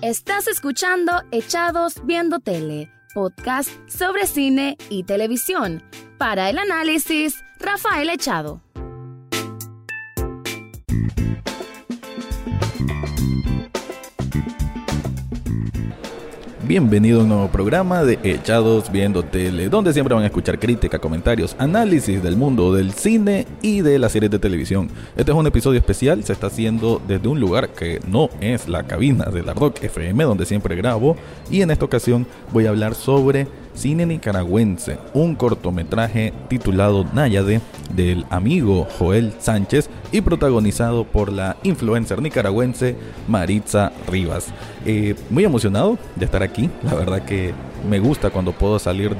Estás escuchando Echados Viendo Tele, podcast sobre cine y televisión. Para el análisis, Rafael Echado. Bienvenido a un nuevo programa de Echados Viendo Tele, donde siempre van a escuchar crítica, comentarios, análisis del mundo del cine y de las series de televisión. Este es un episodio especial, se está haciendo desde un lugar que no es la cabina de la Rock FM, donde siempre grabo. Y en esta ocasión voy a hablar sobre cine nicaragüense, un cortometraje titulado Náyade, del amigo Joel Sánchez y protagonizado por la influencer nicaragüense Maritza Rivas. Muy emocionado de estar aquí, la verdad que me gusta cuando puedo salir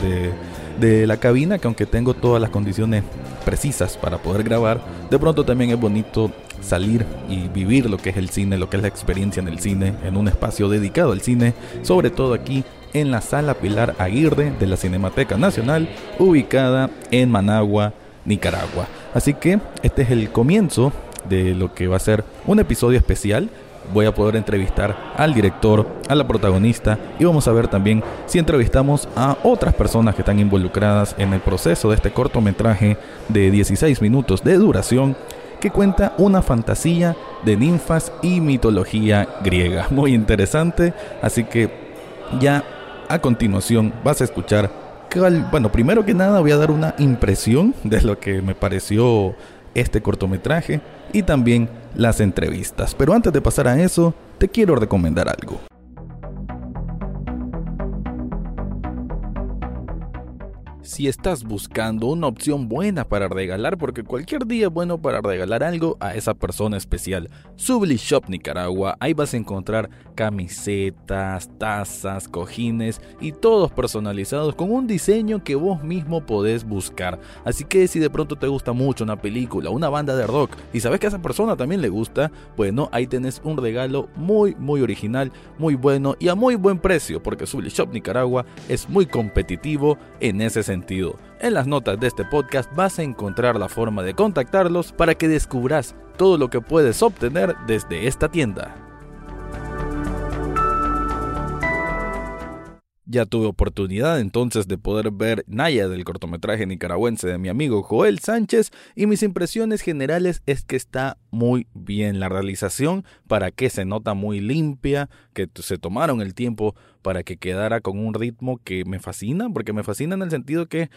de la cabina, que aunque tengo todas las condiciones precisas para poder grabar, de pronto también es bonito salir y vivir lo que es el cine, lo que es la experiencia en el cine, en un espacio dedicado al cine, sobre todo aquí en la Sala Pilar Aguirre de la Cinemateca Nacional, ubicada en Managua, Nicaragua. Así que este es el comienzo de lo que va a ser un episodio especial. Voy a poder entrevistar al director, a la protagonista, y vamos a ver también si entrevistamos a otras personas que están involucradas en el proceso de este cortometraje de 16 minutos de duración, que cuenta una fantasía de ninfas y mitología griega. Muy interesante, así que ya a continuación vas a escuchar, bueno, primero que nada voy a dar una impresión de lo que me pareció este cortometraje y también las entrevistas. Pero antes de pasar a eso, te quiero recomendar algo. Si estás buscando una opción buena para regalar, porque cualquier día es bueno para regalar algo a esa persona especial, Subli Shop Nicaragua. Ahí vas a encontrar camisetas, tazas, cojines y todos personalizados con un diseño que vos mismo podés buscar. Así que si de pronto te gusta mucho una película, una banda de rock y sabes que a esa persona también le gusta, pues no, ahí tenés un regalo muy original, muy bueno y a muy buen precio, porque Subli Shop Nicaragua es muy competitivo en ese sentido. En las notas de este podcast vas a encontrar la forma de contactarlos para que descubras todo lo que puedes obtener desde esta tienda. Ya tuve oportunidad entonces de poder ver Náyade, del cortometraje nicaragüense de mi amigo Joel Sánchez, y mis impresiones generales es que está muy bien la realización, para que se nota muy limpia, que se tomaron el tiempo para que quedara con un ritmo que me fascina, porque me fascina en el sentido que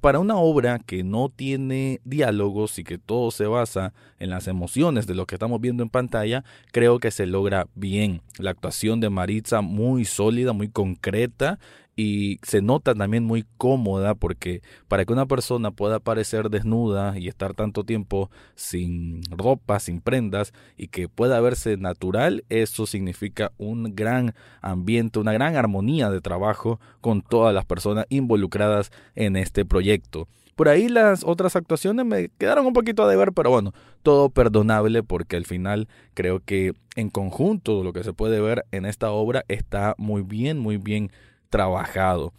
para una obra que no tiene diálogos y que todo se basa en las emociones de lo que estamos viendo en pantalla, creo que se logra bien. La actuación de Maritza muy sólida, muy concreta, y se nota también muy cómoda, porque para que una persona pueda aparecer desnuda y estar tanto tiempo sin ropa, sin prendas, y que pueda verse natural, eso significa un gran ambiente, una gran armonía de trabajo con todas las personas involucradas en este proyecto. Por ahí las otras actuaciones me quedaron un poquito a deber, pero bueno, todo perdonable, porque al final creo que en conjunto lo que se puede ver en esta obra está muy bien trabajado.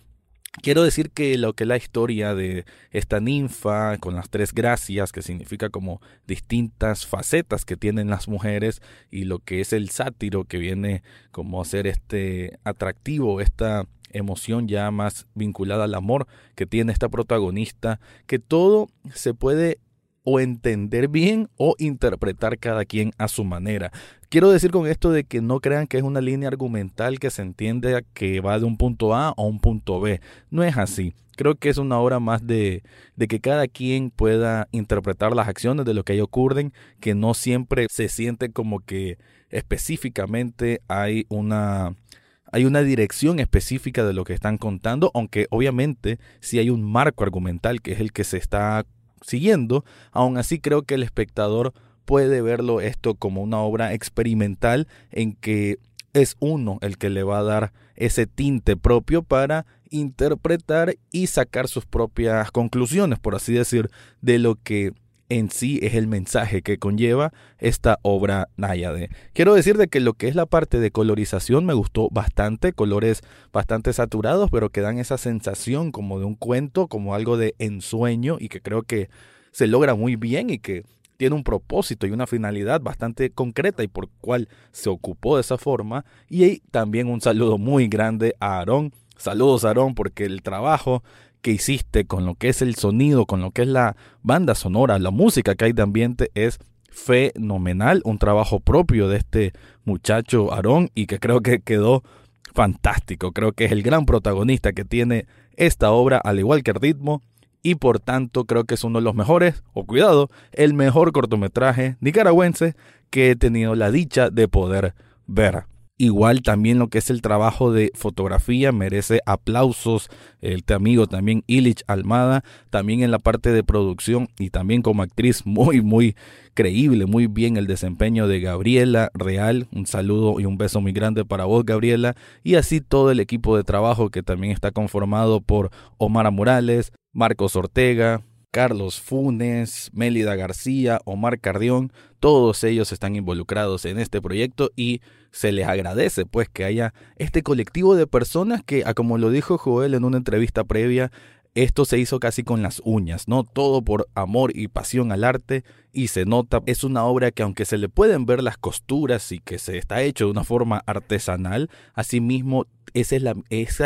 Quiero decir que lo que es la historia de esta ninfa con las tres gracias, que significa como distintas facetas que tienen las mujeres, y lo que es el sátiro, que viene como a ser este atractivo, esta emoción ya más vinculada al amor que tiene esta protagonista, que todo se puede o entender bien o interpretar cada quien a su manera. Quiero decir con esto de que no crean que es una línea argumental que se entiende que va de un punto A a un punto B. No es así. Creo que es una obra más de que cada quien pueda interpretar las acciones de lo que ahí ocurren, que no siempre se siente como que específicamente hay una dirección específica de lo que están contando, aunque obviamente sí hay un marco argumental que es el que se está siguiendo. Aún así, creo que el espectador puede verlo esto como una obra experimental, en que es uno el que le va a dar ese tinte propio para interpretar y sacar sus propias conclusiones, por así decir, de lo que en sí es el mensaje que conlleva esta obra Náyade. Quiero decir de que lo que es la parte de colorización me gustó bastante, colores bastante saturados, pero que dan esa sensación como de un cuento, como algo de ensueño, y que creo que se logra muy bien y que tiene un propósito y una finalidad bastante concreta y por cual se ocupó de esa forma. Y también un saludo muy grande a Aarón. Saludos, Aarón, porque el trabajo que hiciste con lo que es el sonido, con lo que es la banda sonora, la música que hay de ambiente es fenomenal, un trabajo propio de este muchacho Aarón y que creo que quedó fantástico. Creo que es el gran protagonista que tiene esta obra, al igual que el ritmo, y por tanto creo que es uno de los mejores, o cuidado, el mejor cortometraje nicaragüense que he tenido la dicha de poder ver. Igual también lo que es el trabajo de fotografía merece aplausos. Este amigo también, Illich Almada, también en la parte de producción y también como actriz muy creíble, muy bien el desempeño de Gabriela Real. Un saludo y un beso muy grande para vos, Gabriela. Y así todo el equipo de trabajo que también está conformado por Omar Morales, Marcos Ortega, Carlos Funes, Mélida García, Omar Cardión, todos ellos están involucrados en este proyecto y se les agradece pues que haya este colectivo de personas que, como lo dijo Joel en una entrevista previa, esto se hizo casi con las uñas, ¿no? Todo por amor y pasión al arte y se nota. Es una obra que aunque se le pueden ver las costuras y que se está hecho de una forma artesanal, asimismo esa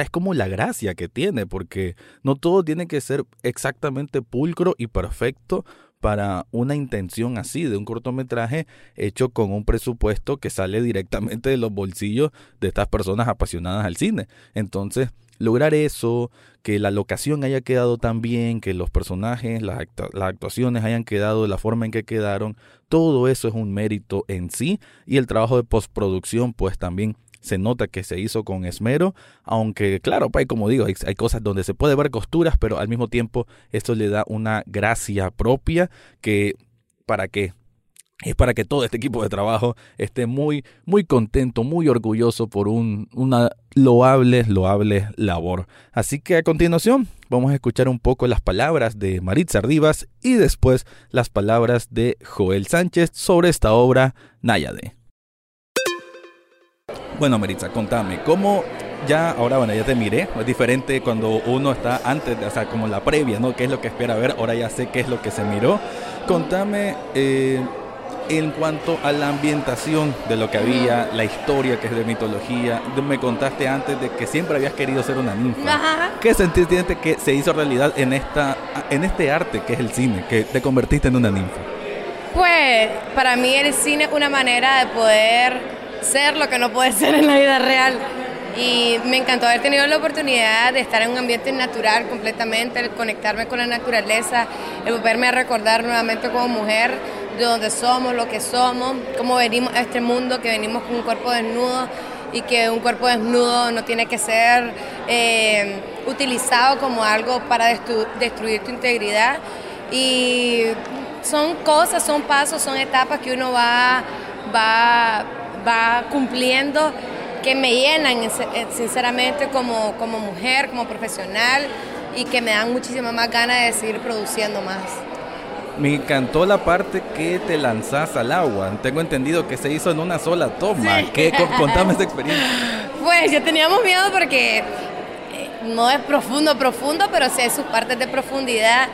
es como la gracia que tiene, porque no todo tiene que ser exactamente pulcro y perfecto para una intención así de un cortometraje hecho con un presupuesto que sale directamente de los bolsillos de estas personas apasionadas al cine. Entonces, lograr eso, que la locación haya quedado tan bien, que los personajes, las actuaciones hayan quedado de la forma en que quedaron, todo eso es un mérito en sí. Y el trabajo de postproducción pues también se nota que se hizo con esmero, aunque claro, pues, como digo, hay cosas donde se puede ver costuras, pero al mismo tiempo esto le da una gracia propia que ¿para qué? Es para que todo este equipo de trabajo esté muy contento, muy orgulloso por una loable labor. Así que a continuación vamos a escuchar un poco las palabras de Maritza Rivas y después las palabras de Joel Sánchez sobre esta obra Náyade. Bueno, Maritza, contame, ¿cómo ya ahora, bueno, ya te miré, es diferente cuando uno está antes, o sea, como la previa, ¿no? ¿Qué es lo que espera ver? Ahora ya sé qué es lo que se miró. Contame en cuanto a la ambientación de lo que había, la historia que es de mitología. Me contaste antes de que siempre habías querido ser una ninfa. Ajá. ¿Qué sentiste que se hizo realidad en este arte que es el cine, que te convertiste en una ninfa? Pues para mí el cine es una manera de poder ser lo que no puedes ser en la vida real. Y me encantó haber tenido la oportunidad de estar en un ambiente natural completamente, el conectarme con la naturaleza, el volverme a recordar nuevamente como mujer de dónde somos, lo que somos, cómo venimos a este mundo, que venimos con un cuerpo desnudo y que un cuerpo desnudo no tiene que ser utilizado como algo para destruir tu integridad. Y son cosas, son pasos, son etapas que uno va cumpliendo, que me llenan sinceramente como mujer, como profesional, y que me dan muchísima más ganas de seguir produciendo más. Me encantó la parte que te lanzás al agua. Tengo entendido que se hizo en una sola toma. Sí. Contame esa experiencia. Pues ya teníamos miedo porque no es profundo, pero sí hay sus partes de profundidad.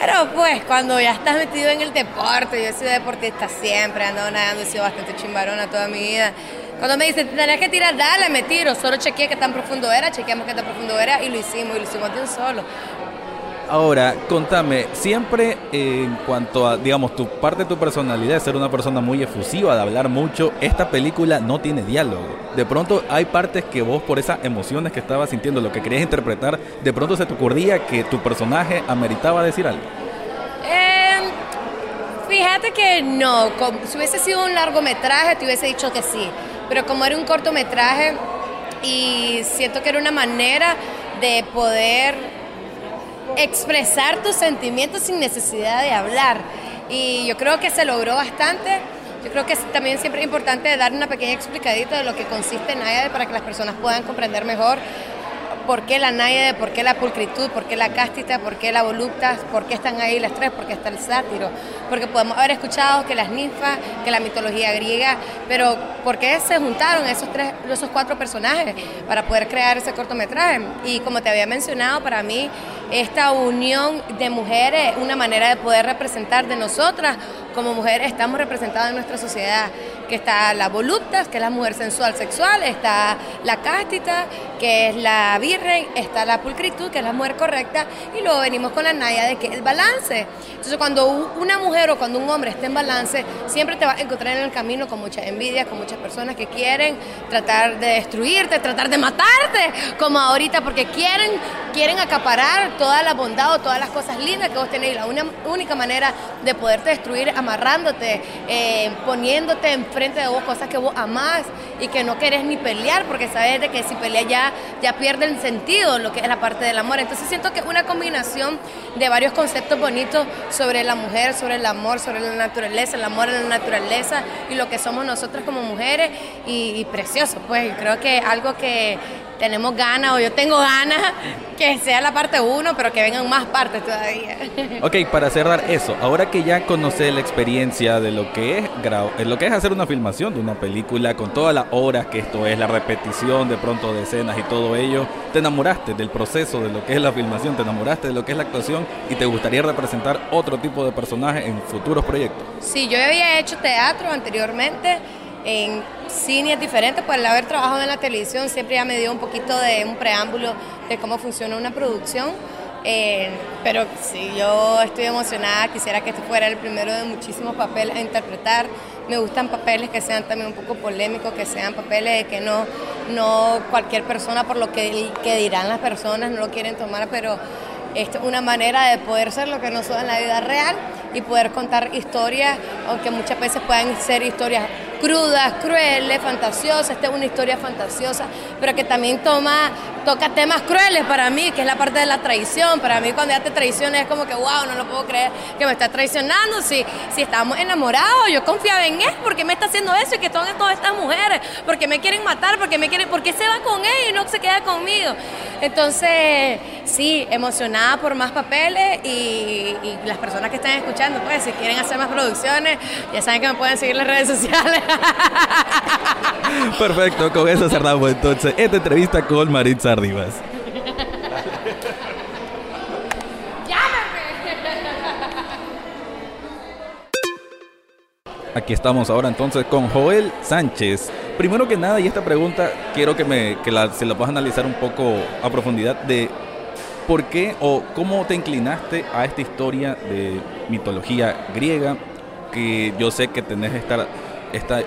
Pero pues cuando ya estás metido en el deporte, yo he sido deportista siempre, ando nadando, he sido bastante chimbarona toda mi vida. Cuando me dicen, tenés que tirar, dale, me tiro. Solo chequeé qué tan profundo era, chequeamos qué tan profundo era y lo hicimos de un solo. Ahora, contame, siempre en cuanto a, digamos, tu parte de tu personalidad, ser una persona muy efusiva, de hablar mucho, esta película no tiene diálogo. De pronto hay partes que vos, por esas emociones que estabas sintiendo, lo que querías interpretar, de pronto se te ocurría que tu personaje ameritaba decir algo. Fíjate que no, si hubiese sido un largometraje te hubiese dicho que sí, pero como era un cortometraje y siento que era una manera de poder expresar tus sentimientos sin necesidad de hablar, y yo creo que se logró bastante. Yo creo que también siempre es importante dar una pequeña explicadita de lo que consiste en Náyade para que las personas puedan comprender mejor por qué la Náyade, por qué la pulcritud, por qué la cástita, por qué la voluptas, por qué están ahí las tres, por qué está el sátiro, porque podemos haber escuchado que las ninfas, que la mitología griega, pero ¿por qué se juntaron esos cuatro personajes para poder crear ese cortometraje? Y como te había mencionado, para mí esta unión de mujeres, una manera de poder representar de nosotras como mujer estamos representadas en nuestra sociedad, que está la voluptas, que es la mujer sensual, sexual, está la cástita, que es la virgen, está la pulcritud, que es la mujer correcta, y luego venimos con la náyade, que es el balance. Entonces cuando una mujer o cuando un hombre esté en balance, siempre te vas a encontrar en el camino con muchas envidias, con muchas personas que quieren tratar de destruirte, tratar de matarte, como ahorita, porque quieren acaparar toda la bondad o todas las cosas lindas que vos tenés. La única manera de poderte destruir, amarrándote, poniéndote enfrente de vos cosas que vos amás y que no querés ni pelear, porque sabes de que si peleas ya pierde el sentido lo que es la parte del amor. Entonces siento que es una combinación de varios conceptos bonitos sobre la mujer, sobre el amor, sobre la naturaleza, el amor a la naturaleza y lo que somos nosotras como mujeres, y precioso, pues creo que algo que tenemos ganas, o yo tengo ganas, que sea la parte 1, pero que vengan más partes todavía. Ok, para cerrar eso, ahora que ya conocés la experiencia de lo que es hacer una filmación de una película, con todas las horas que esto es, la repetición de pronto de escenas y todo ello, ¿te enamoraste del proceso de lo que es la filmación? ¿Te enamoraste de lo que es la actuación? ¿Y te gustaría representar otro tipo de personajes en futuros proyectos? Sí, yo había hecho teatro anteriormente, en cine es diferente, pues el haber trabajado en la televisión siempre ya me dio un poquito de un preámbulo de cómo funciona una producción, pero sí, yo estoy emocionada, quisiera que este fuera el primero de muchísimos papeles a interpretar. Me gustan papeles que sean también un poco polémicos, que sean papeles de que no cualquier persona, por lo que dirán las personas, no lo quieren tomar, pero esto es una manera de poder ser lo que no son en la vida real y poder contar historias, aunque muchas veces puedan ser historias crudas, crueles, fantasiosas. Esta es una historia fantasiosa, pero que también toca temas crueles para mí, que es la parte de la traición. Para mí cuando ya te traicionas es como que wow, no lo puedo creer que me está traicionando. Si estábamos enamorados, yo confiaba en él, ¿por qué me está haciendo eso? Y que son todas estas mujeres, ¿por qué me quieren matar? ¿Por qué se va con él y no se queda conmigo? Entonces, sí, emocionada por más papeles, y las personas que están escuchando, pues si quieren hacer más producciones, ya saben que me pueden seguir en las redes sociales. Perfecto, con eso cerramos entonces esta entrevista con Maritza Rivas. Aquí estamos ahora entonces con Joel Sánchez. Primero que nada, y esta pregunta quiero que se la puedas analizar un poco a profundidad, de por qué o cómo te inclinaste a esta historia de mitología griega, que yo sé que tenés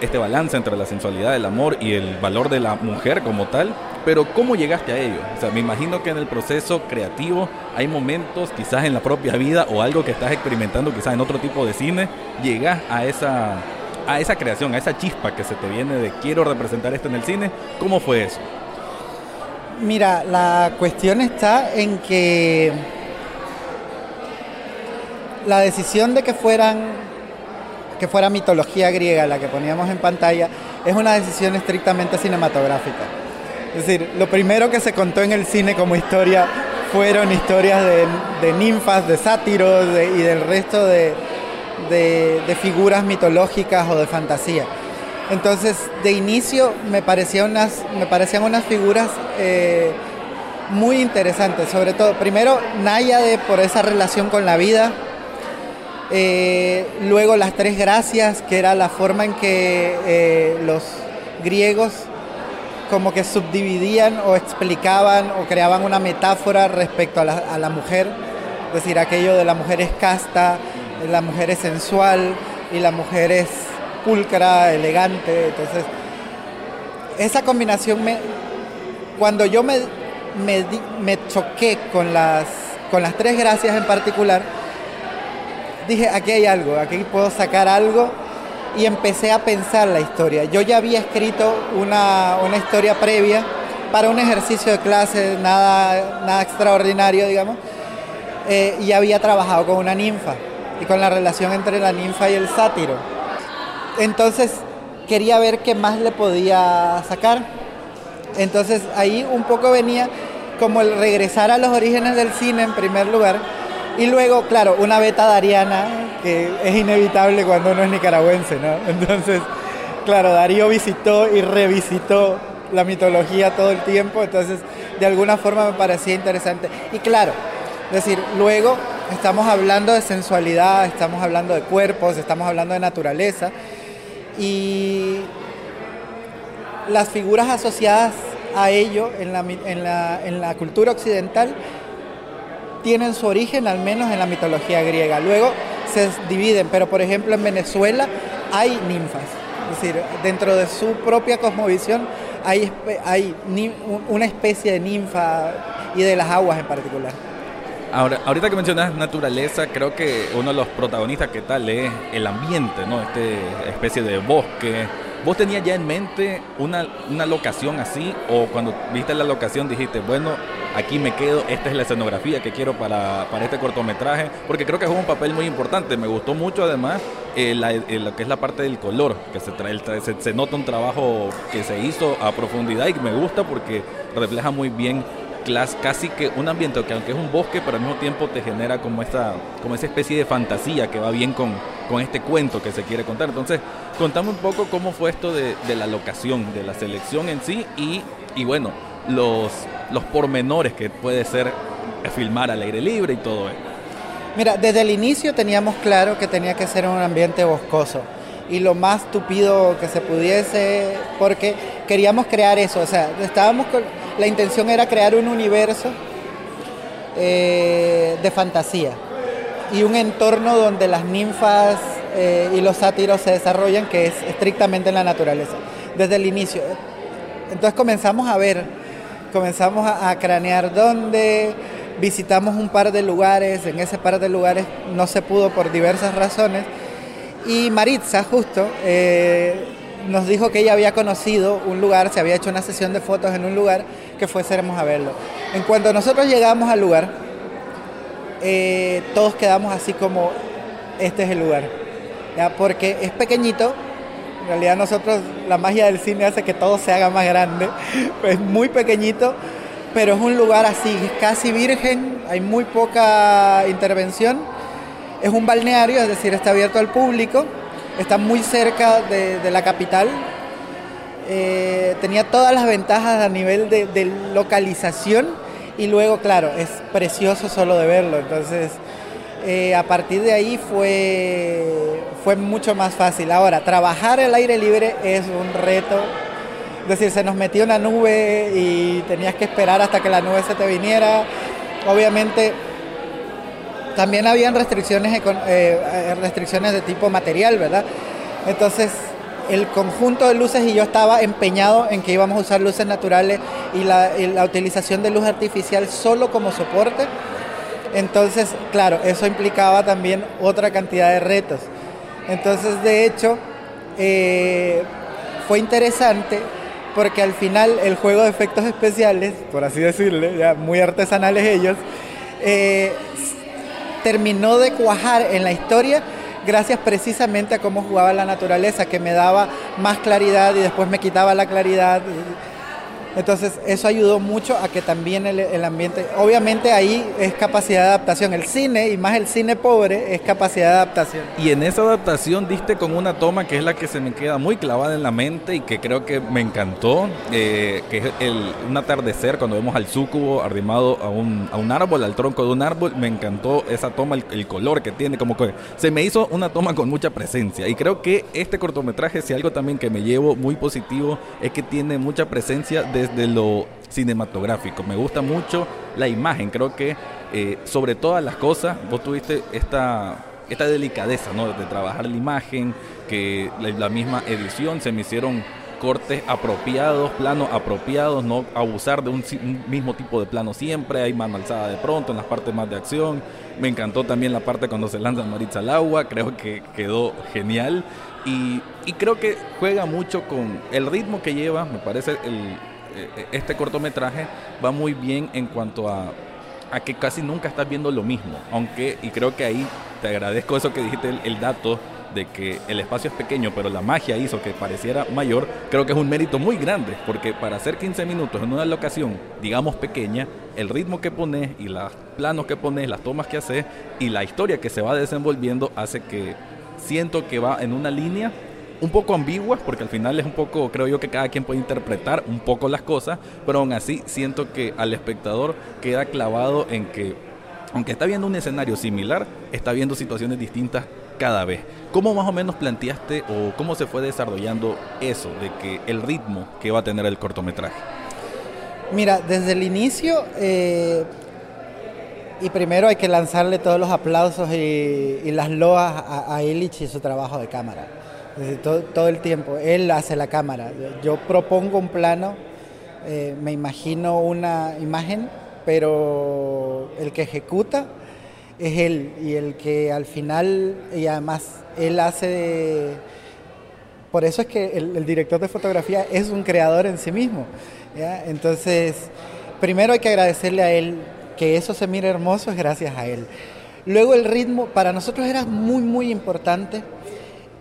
este balance entre la sensualidad, el amor y el valor de la mujer como tal, pero ¿cómo llegaste a ello? O sea, me imagino que en el proceso creativo hay momentos, quizás en la propia vida o algo que estás experimentando, quizás en otro tipo de cine, llegas a esa creación, a esa chispa que se te viene de quiero representar esto en el cine. ¿Cómo fue eso? Mira, la cuestión está en que la decisión de que fuera mitología griega la que poníamos en pantalla es una decisión estrictamente cinematográfica. Es decir, lo primero que se contó en el cine como historia fueron historias de ninfas, de sátiros y del resto de figuras mitológicas o de fantasía. Entonces, de inicio me parecían unas figuras muy interesantes, sobre todo, primero, náyade por esa relación con la vida. Luego las tres gracias, que era la forma en que los griegos como que subdividían o explicaban o creaban una metáfora respecto a la mujer, es decir, aquello de la mujer es casta, la mujer es sensual y la mujer es pulcra, elegante. Entonces esa combinación, cuando yo me choqué con las tres gracias en particular, dije, aquí hay algo, aquí puedo sacar algo, y empecé a pensar la historia. Yo ya había escrito una historia previa para un ejercicio de clase, nada extraordinario, digamos, y había trabajado con una ninfa y con la relación entre la ninfa y el sátiro. Entonces quería ver qué más le podía sacar. Entonces ahí un poco venía como el regresar a los orígenes del cine en primer lugar. Y luego, claro, una beta dariana, que es inevitable cuando uno es nicaragüense, ¿no? Entonces, claro, Darío visitó y revisitó la mitología todo el tiempo, entonces de alguna forma me parecía interesante. Y claro, es decir, luego Estamos hablando de sensualidad, estamos hablando de cuerpos, estamos hablando de naturaleza. Y las figuras asociadas a ello en la cultura occidental tienen su origen al menos en la mitología griega. Luego se dividen, pero por ejemplo en Venezuela hay ninfas. Es decir, dentro de su propia cosmovisión hay una especie de ninfa y de las aguas en particular. Ahora, ahorita que mencionas naturaleza, creo que uno de los protagonistas que tal es el ambiente, ¿no? Esta especie de bosque. ¿Vos tenías ya en mente una locación así? ¿O cuando viste la locación dijiste, bueno, aquí me quedo, esta es la escenografía que quiero para este cortometraje? Porque creo que jugó un papel muy importante. Me gustó mucho, además, lo que es la parte del color, que se nota un trabajo que se hizo a profundidad y que me gusta porque refleja muy bien casi que un ambiente que, aunque es un bosque, pero al mismo tiempo te genera como esa especie de fantasía que va bien con este cuento que se quiere contar. Entonces, contame un poco cómo fue esto de la locación, de la selección en sí y bueno, los pormenores que puede ser filmar al aire libre y todo eso. Mira, desde el inicio teníamos claro que tenía que ser un ambiente boscoso y lo más tupido que se pudiese, porque queríamos crear eso. O sea, la intención era crear un universo de fantasía y un entorno donde las ninfas y los sátiros se desarrollan, que es estrictamente en la naturaleza, desde el inicio. Entonces comenzamos a cranear dónde, visitamos un par de lugares, en ese par de lugares no se pudo por diversas razones, y Maritza justo nos dijo que ella había conocido un lugar, se había hecho una sesión de fotos en un lugar, que fuésemos a verlo. En cuanto nosotros llegamos al lugar, todos quedamos así como, este es el lugar, ¿ya? Porque es pequeñito. En realidad la magia del cine hace que todo se haga más grande. Es muy pequeñito, pero es un lugar así, casi virgen, hay muy poca intervención. Es un balneario, es decir, está abierto al público. Está muy cerca de la capital, tenía todas las ventajas a nivel de localización y luego, claro, es precioso solo de verlo. Entonces, a partir de ahí fue mucho más fácil. Ahora, trabajar al aire libre es un reto, es decir, se nos metía una nube y tenías que esperar hasta que la nube se te viniera. Obviamente, también habían restricciones de tipo material, ¿verdad? Entonces, el conjunto de luces, y yo estaba empeñado en que íbamos a usar luces naturales y la utilización de luz artificial solo como soporte. Entonces, claro, eso implicaba también otra cantidad de retos. Entonces, de hecho, fue interesante porque al final el juego de efectos especiales, por así decirle, ya muy artesanales ellos, terminó de cuajar en la historia gracias precisamente a cómo jugaba la naturaleza, que me daba más claridad y después me quitaba la claridad. Entonces eso ayudó mucho a que también el ambiente, obviamente ahí es capacidad de adaptación, el cine, y más el cine pobre, es capacidad de adaptación. Y en esa adaptación diste con una toma que es la que se me queda muy clavada en la mente y que creo que me encantó, que es un atardecer cuando vemos al súcubo arrimado a un árbol, al tronco de un árbol. Me encantó esa toma, el color que tiene, como que se me hizo una toma con mucha presencia, y creo que este cortometraje, si algo también que me llevo muy positivo, es que tiene mucha presencia desde lo cinematográfico. Me gusta mucho la imagen. Creo que sobre todas las cosas vos tuviste esta delicadeza, ¿no? De trabajar la imagen, que la misma edición, se me hicieron cortes apropiados, planos apropiados, no abusar de un mismo tipo de plano siempre. Hay mano alzada de pronto en las partes más de acción. Me encantó también la parte cuando se lanza Maritza al agua, creo que quedó genial. Y creo que juega mucho con el ritmo que lleva. Me parece este cortometraje va muy bien en cuanto a que casi nunca estás viendo lo mismo, y creo que ahí te agradezco eso que dijiste, el dato de que el espacio es pequeño, pero la magia hizo que pareciera mayor. Creo que es un mérito muy grande, porque para hacer 15 minutos en una locación, digamos pequeña, el ritmo que pones y los planos que pones, las tomas que haces y la historia que se va desenvolviendo hace que siento que va en una línea un poco ambigua, porque al final es un poco, creo yo, que cada quien puede interpretar un poco las cosas, pero aún así siento que al espectador queda clavado en que aunque está viendo un escenario similar, está viendo situaciones distintas cada vez. ¿Cómo más o menos planteaste o cómo se fue desarrollando eso, de que el ritmo que va a tener el cortometraje? Mira, desde el inicio, y primero hay que lanzarle todos los aplausos y las loas a Illich y su trabajo de cámara. Desde todo el tiempo, él hace la cámara. Yo propongo un plano, me imagino una imagen, pero el que ejecuta es él, y el que al final, y además él hace... Por eso es que el director de fotografía es un creador en sí mismo, ¿ya? Entonces, primero hay que agradecerle a él, que eso se mire hermoso es gracias a él. Luego el ritmo, para nosotros era muy, muy importante,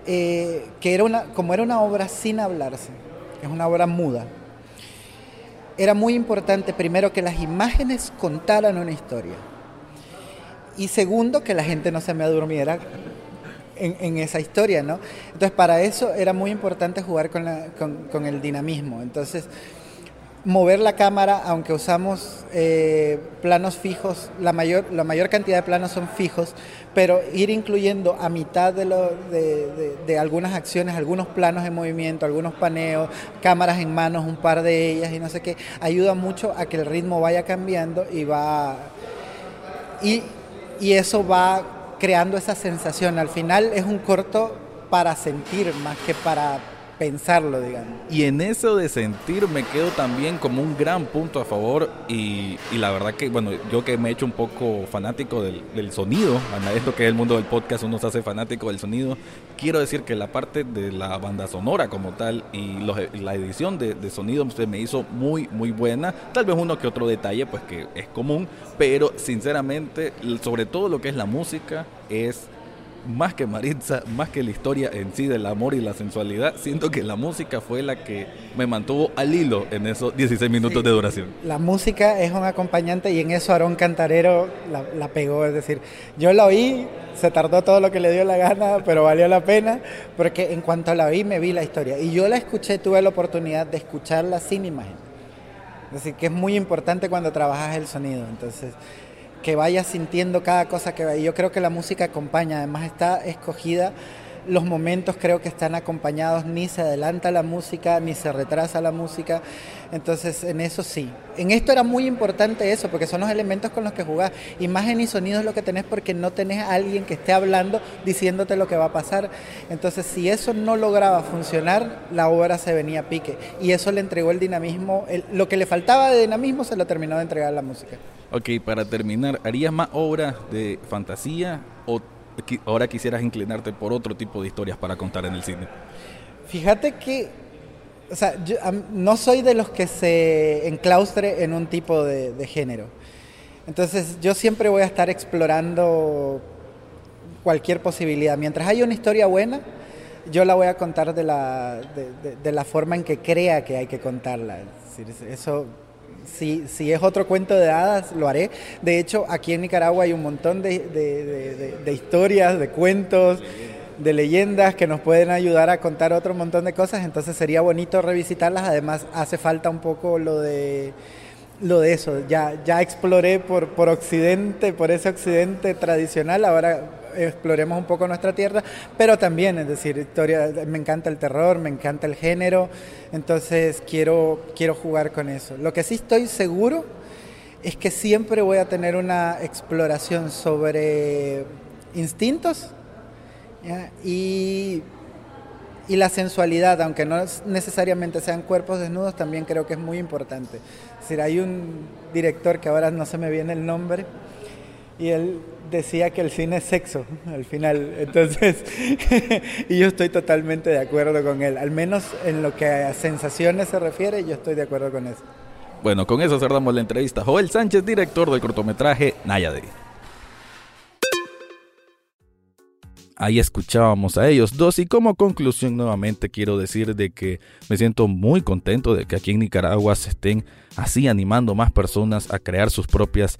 que era como era una obra sin hablarse, es una obra muda. Era muy importante, primero, que las imágenes contaran una historia. Y segundo, que la gente no se me durmiera en esa historia, ¿no? Entonces, para eso era muy importante jugar con el dinamismo. Entonces, mover la cámara, aunque usamos planos fijos, la mayor cantidad de planos son fijos, pero ir incluyendo a mitad de algunas acciones, algunos planos en movimiento, algunos paneos, cámaras en manos, un par de ellas y no sé qué, ayuda mucho a que el ritmo vaya cambiando y eso va creando esa sensación. Al final es un corto para sentir más que para pensarlo, digamos. Y en eso de sentir me quedo también como un gran punto a favor, y la verdad que, bueno, yo que me he hecho un poco fanático del sonido, esto que es el mundo del podcast, uno se hace fanático del sonido, quiero decir que la parte de la banda sonora como tal y la edición de sonido se me hizo muy, muy buena, tal vez uno que otro detalle pues que es común, pero sinceramente, sobre todo lo que es la música, es más que Maritza, más que la historia en sí del amor y la sensualidad, siento que la música fue la que me mantuvo al hilo en esos 16 minutos de duración. La música es un acompañante y en eso Aarón Cantarero la pegó, es decir, yo la oí, se tardó todo lo que le dio la gana, pero valió la pena, porque en cuanto la oí me vi la historia, y yo la escuché, tuve la oportunidad de escucharla sin imagen, es decir, que es muy importante cuando trabajas el sonido, entonces... que vayas sintiendo cada cosa que vaya. Yo creo que la música acompaña, además está escogida, los momentos creo que están acompañados, ni se adelanta la música, ni se retrasa la música, entonces en eso sí. En esto era muy importante eso, porque son los elementos con los que jugás, imagen y sonido es lo que tenés, porque no tenés a alguien que esté hablando, diciéndote lo que va a pasar, entonces si eso no lograba funcionar, la obra se venía a pique, y eso le entregó el dinamismo, lo que le faltaba de dinamismo se lo terminó de entregar la música. Ok, para terminar, ¿harías más obras de fantasía o ahora quisieras inclinarte por otro tipo de historias para contar en el cine? Fíjate que, o sea, yo no soy de los que se enclaustre en un tipo de género. Entonces, yo siempre voy a estar explorando cualquier posibilidad. Mientras haya una historia buena, yo la voy a contar de la forma en que crea que hay que contarla. Es decir, eso... Si es otro cuento de hadas, lo haré. De hecho, aquí en Nicaragua hay un montón de historias, de cuentos, de leyendas que nos pueden ayudar a contar otro montón de cosas, entonces sería bonito revisitarlas. Además, hace falta un poco lo de eso. Ya exploré por Occidente, por ese Occidente tradicional, ahora exploremos un poco nuestra tierra, pero también, es decir, historia, me encanta el terror, me encanta el género, entonces quiero jugar con eso. Lo que sí estoy seguro es que siempre voy a tener una exploración sobre instintos, ¿ya? Y la sensualidad, aunque no necesariamente sean cuerpos desnudos, también creo que es muy importante. Es decir, hay un director que ahora no se me viene el nombre, y él decía que el cine es sexo al final, entonces y yo estoy totalmente de acuerdo con él, al menos en lo que a sensaciones se refiere, yo estoy de acuerdo con eso. Bueno, con eso cerramos la entrevista. Joel Sánchez, director del cortometraje Náyade. Ahí escuchábamos a ellos dos, y como conclusión nuevamente quiero decir de que me siento muy contento de que aquí en Nicaragua se estén así animando más personas a crear sus propias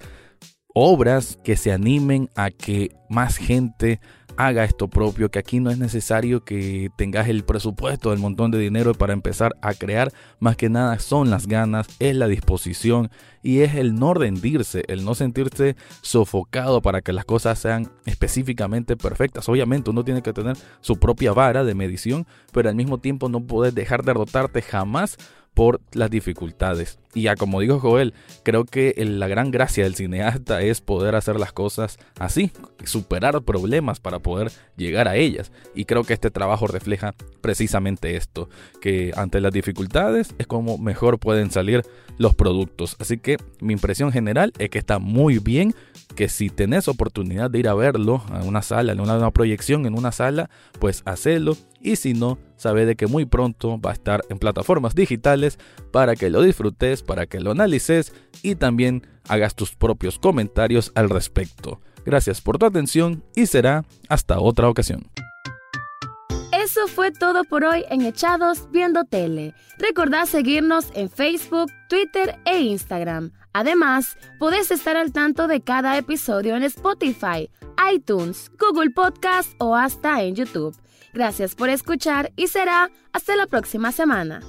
obras, que se animen a que más gente haga esto propio, que aquí no es necesario que tengas el presupuesto del montón de dinero para empezar a crear. Más que nada son las ganas, es la disposición y es el no rendirse, el no sentirse sofocado para que las cosas sean específicamente perfectas. Obviamente uno tiene que tener su propia vara de medición, pero al mismo tiempo no puedes dejar de dotarte jamás por las dificultades. Y ya como dijo Joel, creo que la gran gracia del cineasta es poder hacer las cosas así, superar problemas para poder llegar a ellas. Y creo que este trabajo refleja precisamente esto, que ante las dificultades es como mejor pueden salir los productos. Así que mi impresión general es que está muy bien, que si tenés oportunidad de ir a verlo a una sala, en una proyección en una sala, pues hacelo. Y si no, sabe de que muy pronto va a estar en plataformas digitales para que lo disfrutes, para que lo analices y también hagas tus propios comentarios al respecto. Gracias por tu atención y será hasta otra ocasión. Eso fue todo por hoy en Echados Viendo Tele. Recordá seguirnos en Facebook, Twitter e Instagram. Además, podés estar al tanto de cada episodio en Spotify, iTunes, Google Podcast o hasta en YouTube. Gracias por escuchar y será hasta la próxima semana.